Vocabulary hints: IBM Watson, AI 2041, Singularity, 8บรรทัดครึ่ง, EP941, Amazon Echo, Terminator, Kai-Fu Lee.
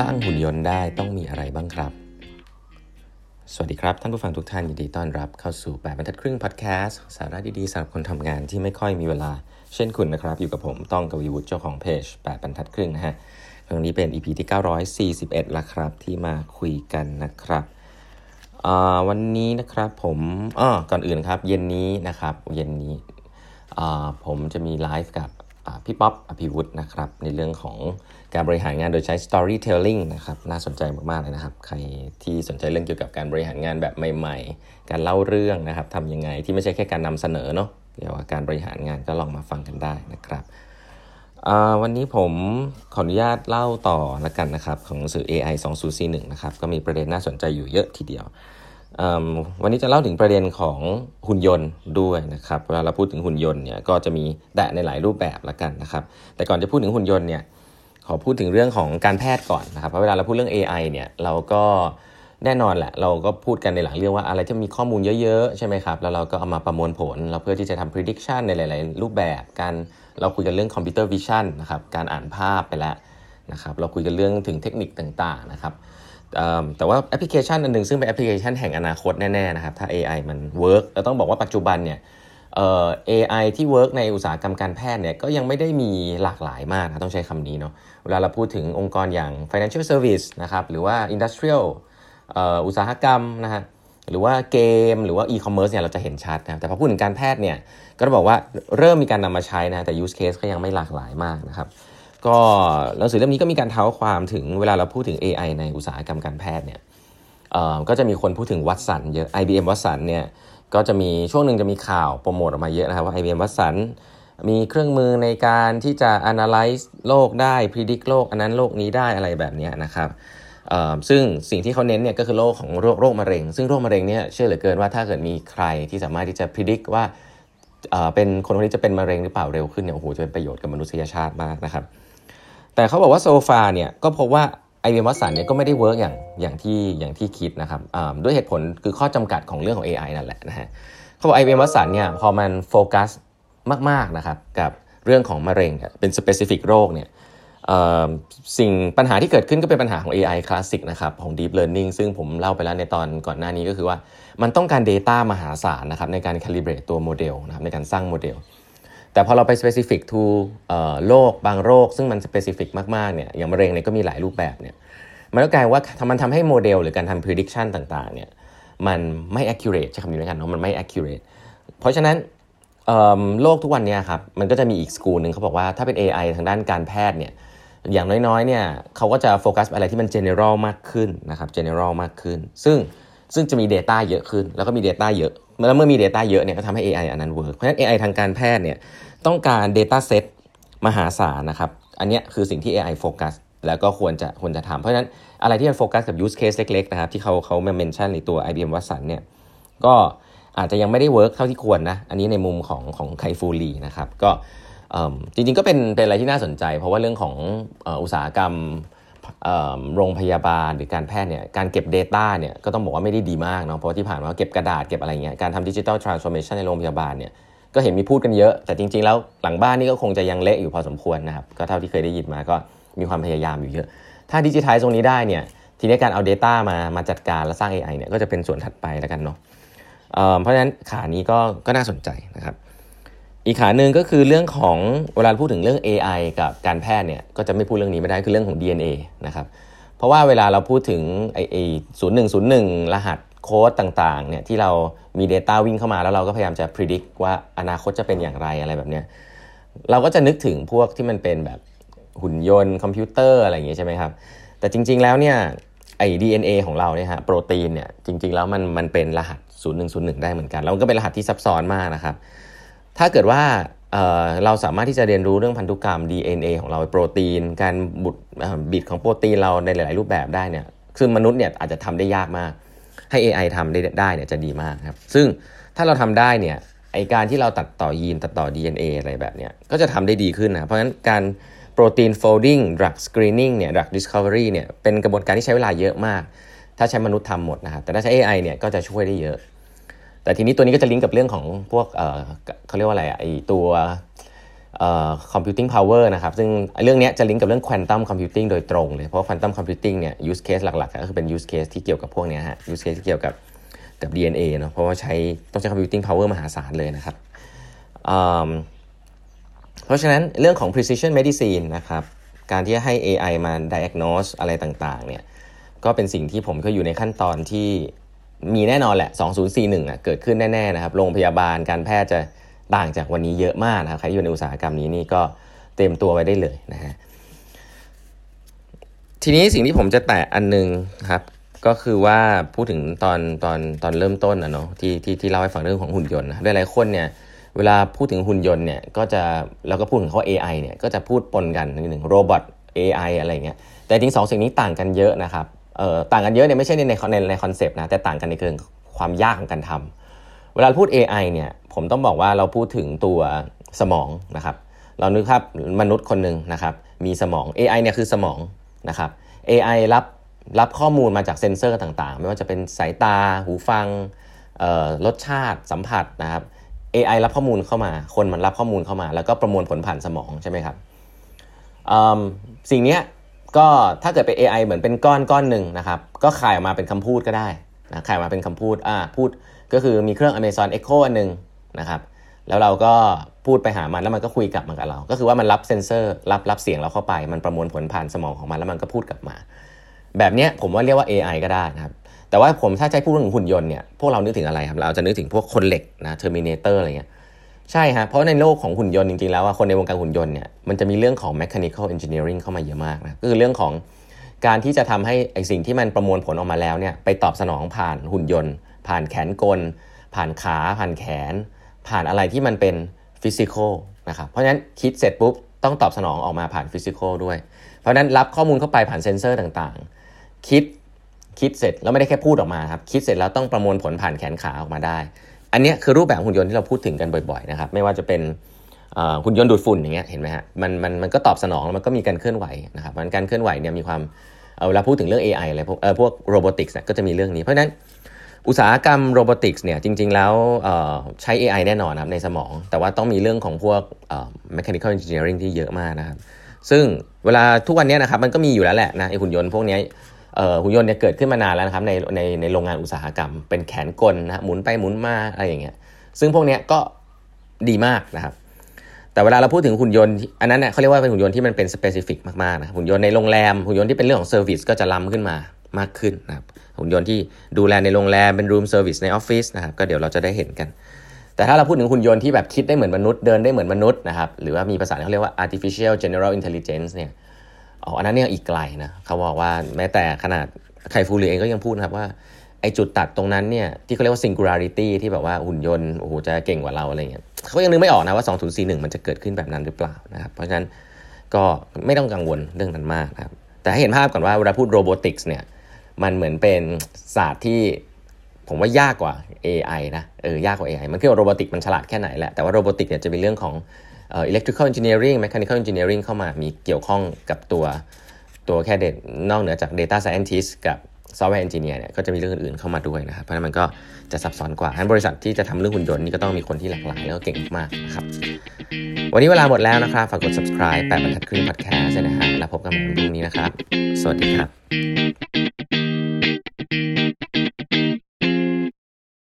สร้างหุ่นยนต์ได้ต้องมีอะไรบ้างครับสวัสดีครับท่านผู้ฟังทุกท่านยินดีต้อนรับเข้าสู่8บรรทัดครึ่งพอดแคสต์สาระดีๆสำหรับคนทำงานที่ไม่ค่อยมีเวลาเช่นคุณนะครับอยู่กับผมต้องกวีวุฒิเจ้าของเพจ8บรรทัดครึ่งนะฮะครั้งนี้เป็น EP ที่941ละครับที่มาคุยกันนะครับวันนี้นะครับผมก่อนอื่นครับเย็นนี้ผมจะมีไลฟ์กับพี่ป๊อปอภิวุฒินะครับในเรื่องของการบริหารงานโดยใช้ storytelling นะครับน่าสนใจมากๆเลยนะครับใครที่สนใจเรื่องเกี่ยวกับการบริหารงานแบบใหม่ๆการเล่าเรื่องนะครับทำยังไงที่ไม่ใช่แค่การนำเสนอเนาะเกี่ยวกับการบริหารงานก็ลองมาฟังกันได้นะครับวันนี้ผมขออนุญาตเล่าต่อละกันนะครับของหนังสือ AI 2041 นะครับก็มีประเด็นน่าสนใจอยู่เยอะทีเดียววันนี้จะเล่าถึงประเด็นของหุ่นยนต์ด้วยนะครับเวลาเราพูดถึงหุ่นยนต์เนี่ยก็จะมีแต่ในหลายรูปแบบละกันนะครับแต่ก่อนจะพูดถึงหุ่นยนต์เนี่ยขอพูดถึงเรื่องของการแพทย์ก่อนนะครับเพราะเวลาเราพูดเรื่อง AI เนี่ยเราก็แน่นอนแหละเราก็พูดกันในหลังเรื่องว่าอะไรที่มีข้อมูลเยอะๆใช่ไหมครับแล้วเราก็เอามาประมวลผลเราเพื่อที่จะทำ prediction ในหลายๆรูปแบบการเราคุยกันเรื่อง computer vision นะครับการอ่านภาพไปแล้วนะครับเราคุยกันเรื่องถึงเทคนิคต่างๆนะครับแต่ว่าแอปพลิเคชันอันนึงซึ่งเป็นแอปพลิเคชันแห่งอนาคตแน่ๆนะครับถ้า AI มันเวิร์คแล้วต้องบอกว่าปัจจุบันเนี่ยAI ที่เวิร์คในอุตสาหกรรมการแพทย์เนี่ยก็ยังไม่ได้มีหลากหลายมากนะต้องใช้คำนี้เนาะเวลาเราพูดถึงองค์กรอย่าง Financial Service นะครับหรือว่า Industrial อุตสาหกรรมนะฮะหรือว่าเกมหรือว่า E-commerce เนี่ยเราจะเห็นชัดนะแต่พอพูดถึงการแพทย์เนี่ยก็ต้องบอกว่าเริ่มมีการนำมาใช้นะแต่ use case ก็ยังไม่หลากหลายมากนะครับก็หนังสือเล่มนี้ก็มีการเท้าความถึงเวลาเราพูดถึง AI ในอุตสาหกรรมการแพทย์เนี่ยก็จะมีคนพูดถึง Watson เยอะ IBM Watson เนี่ยก็จะมีช่วงนึงจะมีข่าวโปรโมทออกมาเยอะนะครับว่า IBM Watson มีเครื่องมือในการที่จะ analyze โรคได้ predict โรคอันนั้นโรคนี้ได้อะไรแบบนี้นะครับซึ่งสิ่งที่เขาเน้นเนี่ยก็คือโรคของโรคมะเร็งซึ่งโรคมะเร็งเนี่ยเชื่อเหลือเกินว่าถ้าเกิดมีใครที่สามารถที่จะ predict ว่าเป็นคนคนนี้จะเป็นมะเร็งหรือเปล่าเร็วขึ้นเนี่ยโอ้โหจะเป็นประโยชน์กับมนุษยชาติมากนะครับแต่เขาบอกว่าโซฟาเนี่ยก็พบว่า IBM Watson เนี่ยก็ไม่ได้เวิร์คอย่างที่คิดนะครับด้วยเหตุผลคือข้อจำกัดของเรื่องของ AI นั่นแหละนะฮะเขาบอก IBM Watson เนี่ยพอมันโฟกัสมากๆนะครับกับเรื่องของมะเร็งเป็น specific โรคเนี่ยสิ่งปัญหาที่เกิดขึ้นก็เป็นปัญหาของ AI คลาสสิกนะครับของ Deep Learning ซึ่งผมเล่าไปแล้วในตอนก่อนหน้านี้ก็คือว่ามันต้องการ data มหาศาลนะครับในการ calibrate ตัวโมเดลนะครับในการสร้างโมเดลแต่พอเราไป specific to โรคบางโรคซึ่งมัน specific มากๆเนี่ยอย่างมะเร็งเนี่ยก็มีหลายรูปแบบเนี่ยมันก็กลายว่ามันทำให้โมเดลหรือการทำ prediction ต่างๆเนี่ยมันไม่ accurate ใช้คำนี้ด้วยกันเนาะมันไม่ accurate เพราะฉะนั้นโลกทุกวันเนี่ยครับมันก็จะมีอีกสกูลนึงเขาบอกว่าถ้าเป็น AI ทางด้านการแพทย์เนี่ยอย่างน้อยๆเนี่ยเขาก็จะโฟกัสอะไรที่มัน general มากขึ้นนะครับ general มากขึ้นซึ่งจะมี data เยอะขึ้นแล้วก็มี data เยอะแล้วเมื่อมี data เยอะเนี่ยก็ทำให้ AI อันนั้นเวิร์คเพราะฉะนั้น AI ทางการแพทย์เนี่ยต้องการ data set มหาศาลนะครับอันนี้คือสิ่งที่ AI โฟกัสแล้วก็ควรจะทำเพราะฉะนั้นอะไรที่มันโฟกัสกับ use case เล็กๆนะครับที่เขาเมนชั่นในตัว IBM Watson เนี่ยก็อาจจะยังไม่ได้เวิร์คเท่าที่ควรนะอันนี้ในมุมของ Kai-Fu Lee นะครับก็จริงๆก็เป็นอะไรที่น่าสนใจเพราะว่าเรื่องของอุตสาหกรรมโรงพยาบาลหรือการแพทย์เนี่ยการเก็บ data เนี่ยก็ต้องบอกว่าไม่ได้ดีมากเนาะเพราะที่ผ่านมาเก็บกระดาษเก็บอะไรเงี้ยการทำ digital transformation ในโรงพยาบาลเนี่ยก็เห็นมีพูดกันเยอะแต่จริงๆแล้วหลังบ้านนี่ก็คงจะยังเละอยู่พอสมควรนะครับก็เท่าที่เคยได้ยินมาก็มีความพยายามอยู่เยอะถ้า digitize ตรงนี้ได้เนี่ยทีนี้การเอา data มาจัดการและสร้าง AI เนี่ยก็จะเป็นส่วนถัดไปแล้วกันเนาะเพราะฉะนั้นขานี้ก็น่าสนใจนะครับอีกขาหนึ่งก็คือเรื่องของเวลาพูดถึงเรื่อง AI กับการแพทย์เนี่ยก็จะไม่พูดเรื่องนี้ไม่ได้คือเรื่องของ DNA นะครับเพราะว่าเวลาเราพูดถึงไอ้0101รหัสโค้ดต่างๆเนี่ยที่เรามี data วิ่งเข้ามาแล้วเราก็พยายามจะ predict ว่าอนาคตจะเป็นอย่างไรอะไรแบบเนี้ยเราก็จะนึกถึงพวกที่มันเป็นแบบหุ่นยนต์คอมพิวเตอร์อะไรอย่างงี้ใช่ไหมครับแต่จริงๆแล้วเนี่ยไอ้ DNA ของเราเนี่ยฮะโปรตีนเนี่ยจริงๆแล้วมันเป็นรหัส0101ได้เหมือนกันแล้วมันก็เป็นรหัสที่ซับซ้อนมากนะครับถ้าเกิดว่าเราสามารถที่จะเรียนรู้เรื่องพันธุกรรม DNA ของเราโปรตีนการบิดของโปรตีนเราในหลายๆรูปแบบได้เนี่ยซึ่งมนุษย์เนี่ยอาจจะทำได้ยากมากให้ AI ทำได้เนี่ยจะดีมากครับซึ่งถ้าเราทำได้เนี่ยไอ้การที่เราตัดต่อยีนตัดต่อ DNA อะไรแบบเนี้ยก็จะทำได้ดีขึ้นนะเพราะฉะนั้นการโปรตีน folding drug screening เนี่ย drug discovery เนี่ยเป็นกระบวนการที่ใช้เวลาเยอะมากถ้าใช้มนุษย์ทำหมดนะครับแต่ถ้าใช้ AI เนี่ยก็จะช่วยได้เยอะแต่ทีนี้ตัวนี้ก็จะลิงก์กับเรื่องของพวกเขาเรียกว่าอะไรอ่ะไอตัว computing power นะครับซึ่งเรื่องนี้จะลิงก์กับเรื่อง quantum computing โดยตรงเลยเพราะ quantum computing เนี่ย use case หลักๆก็คือเป็น use case ที่เกี่ยวกับพวกนี้ฮะ use case ที่เกี่ยวกับ DNA เนาะเพราะว่าต้องใช้ computing power มหาศาลเลยนะครับเพราะฉะนั้นเรื่องของ precision medicine นะครับการที่จะให้ AI มา diagnose อะไรต่างๆเนี่ยก็เป็นสิ่งที่ผมก็อยู่ในขั้นตอนที่มีแน่นอนแหละ2041อ่ะเกิดขึ้นแน่ๆนะครับโรงพยาบาลการแพทย์จะต่างจากวันนี้เยอะมากนะครับใครอยู่ในอุตสาหกรรมนี้นี่ก็เตรียมตัวไว้ได้เลยนะฮะทีนี้สิ่งที่ผมจะแตะอันนึงครับก็คือว่าพูดถึงตอนเริ่มต้นอ่ะเนาะที่เล่าให้ฟังเรื่องของหุ่นยนต์นะหลายๆคนเนี่ยเวลาพูดถึงหุ่นยนต์เนี่ยก็จะเราก็พูดถึงเขา AI เนี่ยก็จะพูดปนกันนิดนึงโรบอท AI อะไรเงี้ยแต่จริง2สิ่งนี้ต่างกันเยอะนะครับต่างกันเยอะเนี่ยไม่ใช่ในคอนเซ็ปต์นะแต่ต่างกันในเรื่องความยากของการทำเวลาพูด AI เนี่ยผมต้องบอกว่าเราพูดถึงตัวสมองนะครับเรานึกภาพมนุษย์คนนึงนะครับมีสมอง AI เนี่ยคือสมองนะครับ AI รับข้อมูลมาจากเซ็นเซอร์ต่างๆไม่ว่าจะเป็นสายตาหูฟังรสชาติสัมผัสนะครับAI รับข้อมูลเข้ามาคนมันรับข้อมูลเข้ามาแล้วก็ประมวลผลผ่านสมองใช่ไหมครับสิ่งนี้ก็ถ้าเกิดเป็น AI เหมือนเป็นก้อนหนึ่งนะครับก็ขายออกมาเป็นคำพูดก็ได้นะขายออกมาเป็นคำพูดพูดก็คือมีเครื่อง Amazon Echo อันนึงนะครับแล้วเราก็พูดไปหามันแล้วมันก็คุยกลับมากับเราก็คือว่ามันรับเซ็นเซอร์รับเสียงเราเข้าไปมันประมวลผลผ่านสมองของมันแล้วมันก็พูดกลับมาแบบนี้ผมว่าเรียกว่า AI ก็ได้นะครับแต่ว่าผมถ้าใช้พูดถึงหุ่นยนต์เนี่ยพวกเรานึกถึงอะไรครับเราจะนึกถึงพวกคนเหล็กนะ Terminator อะไรเงี้ยใช่ฮะเพราะในโลกของหุ่นยนต์จริงๆแล้วว่าคนในวงการหุ่นยนต์เนี่ยมันจะมีเรื่องของ mechanical engineering เข้ามาเยอะมากนะก็คือเรื่องของการที่จะทำให้ไอ้สิ่งที่มันประมวลผลออกมาแล้วเนี่ยไปตอบสนองผ่านหุ่นยนต์ผ่านแขนกลผ่านขาผ่านแขนผ่านอะไรที่มันเป็น physical นะครับเพราะฉะนั้นคิดเสร็จปุ๊บต้องตอบสนองออกมาผ่าน physical ด้วยเพราะฉะนั้นรับข้อมูลเข้าไปผ่านเซ็นเซอร์ต่างๆคิดเสร็จแล้วไม่ได้แค่พูดออกมาครับคิดเสร็จแล้วต้องประมวลผลผ่านแขนขาออกมาได้อันนี้คือรูปแบบหุ่นยนต์ที่เราพูดถึงกันบ่อยๆนะครับไม่ว่าจะเป็นหุ่นยนต์ดูดฝุ่นอย่างเงี้ยเห็นไหมฮะมันก็ตอบสนองแล้วมันก็มีการเคลื่อนไหวนะครับมันการเคลื่อนไหวเนี่ยมีความเวลาพูดถึงเรื่อง AI อะไรพวก robotics เนี่ยก็จะมีเรื่องนี้เพราะฉะนั้นอุตสาหกรรม robotics เนี่ยจริงๆแล้วใช้ AI แน่นอนครับในสมองแต่ว่าต้องมีเรื่องของพวกmechanical engineering ที่เยอะมากนะครับซึ่งเวลาทุกวันนี้นะครับมันก็มีอยู่แล้วแหละนะไอ้หุ่นยนต์พวกนี้หุ่นยนต์เนี่ยเกิดขึ้นมานานแล้วนะครับในโรงงานอุตสาหกรรมเป็นแขนกลนะหมุนไปหมุนมาอะไรอย่างเงี้ยซึ่งพวกเนี้ยก็ดีมากนะครับแต่เวลาเราพูดถึงหุ่นยนต์อันนั้นเนี่ยเขาเรียกว่าเป็นหุ่นยนต์ที่มันเป็น specific มากๆนะหุ่นยนต์ในโรงแรมหุ่นยนต์ที่เป็นเรื่องของ service ก็จะล้ำขึ้นมามากขึ้นนะครับหุ่นยนต์ที่ดูแลในโรงแรมเป็น room service ในออฟฟิศนะครับก็เดี๋ยวเราจะได้เห็นกันแต่ถ้าเราพูดถึงหุ่นยนต์ที่แบบคิดได้เหมือนมนุษย์เดินได้เหมือนมนุษย์นะครับหรือว่ามีภาษาเขาเรียกว่า artificial general intelligence เนี่ยอันนั้นเนี่ยอีกไกลนะเขาบอกว่าแม้แต่ขนาดKai-Fu Leeเองก็ยังพูดนะครับว่าไอ้จุดตัดตรงนั้นเนี่ยที่เขาเรียกว่า Singularity ที่แบบว่าหุ่นยนต์โอ้โหจะเก่งกว่าเราอะไรเงี้ยเขายังนึกไม่ออกนะว่า2041มันจะเกิดขึ้นแบบนั้นหรือเปล่านะครับเพราะฉะนั้นก็ไม่ต้องกังวลเรื่องนั้นมากนะครับแต่ให้เห็นภาพก่อนว่าเวลาพูด Robotics เนี่ยมันเหมือนเป็นศาสตร์ที่ผมว่ายากกว่า AI นะยากกว่า AI มันคือ Robotics มันฉลาดแค่ไหนแหละแต่ว่า Robotics เนี่ยจะเป็นเรื่องของelectrical engineering mechanical engineering เข้ามามีเกี่ยวข้องกับตัวแค่เด็ดนอกเหนือจาก data scientist กับ software engineer เนี่ยก็จะมีเรื่องอื่นๆเข้ามาด้วยนะครับเพราะฉะนั้นมันก็จะซับซ้อนกว่าบริษัทที่จะทำเรื่องหุ่นยนต์นี่ก็ต้องมีคนที่หลากหลายแล้วก็เก่งมากนะครับวันนี้เวลาหมดแล้วนะครับฝากกด subscribe 8 บรรทัดครึ่ง podcast นะฮะแล้วพบกันใหม่พรุ่งนี้นะครับสวัสดีครับ